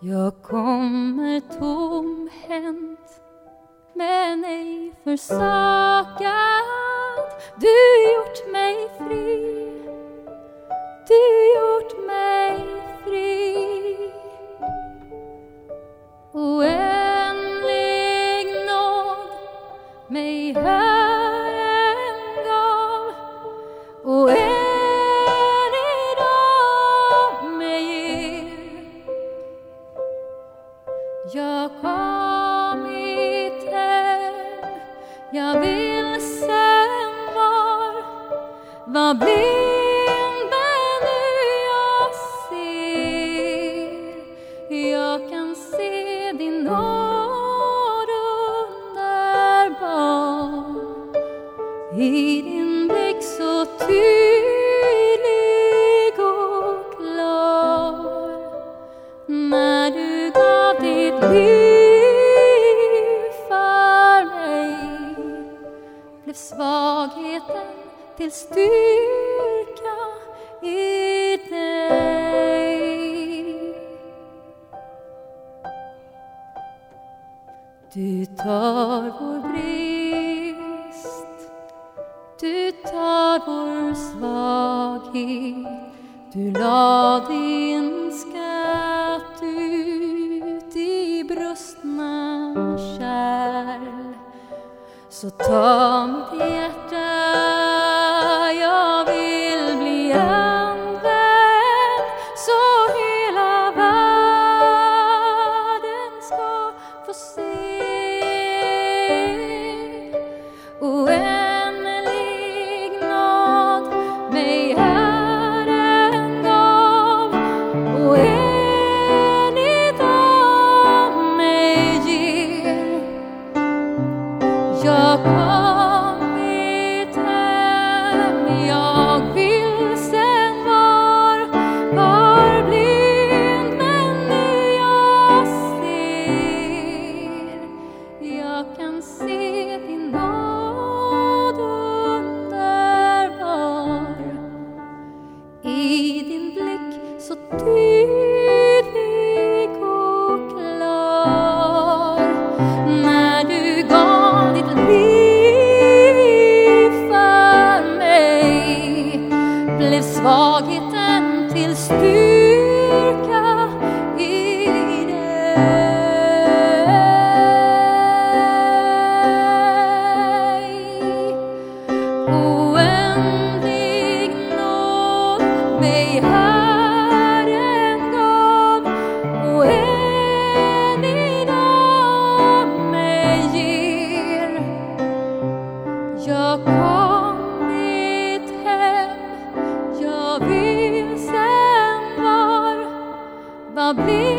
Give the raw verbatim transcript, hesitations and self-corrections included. Jag kommer tomhänt, men ej försakad. Du gjort mig fri, du gjort mig fri. Oändlig nåd mig Herren gav, och än idag mig ger. Jag kommit hem, jag vilsen var, vad blir i din blick så tydlig och klar, när du gav ditt liv för mig, blev svagheten till styrka i dig. Du tar vår brist, du tar vår svaghet, du la din skatt ut i brustna kärl. Så ta mitt hjärta, jag vill bli använd, så hela världen ska få se. Jag kommit hem, jag vilsen var, var blind, men nu jag ser. Jag kan se din nåd underbar, i din blick så tydlig och klar, när du gav svagheten till styrka i dig. Oändlig nåd mig Herren gav, och än idag mig ger. Jag kommit hem, jag vilsen var, vad blir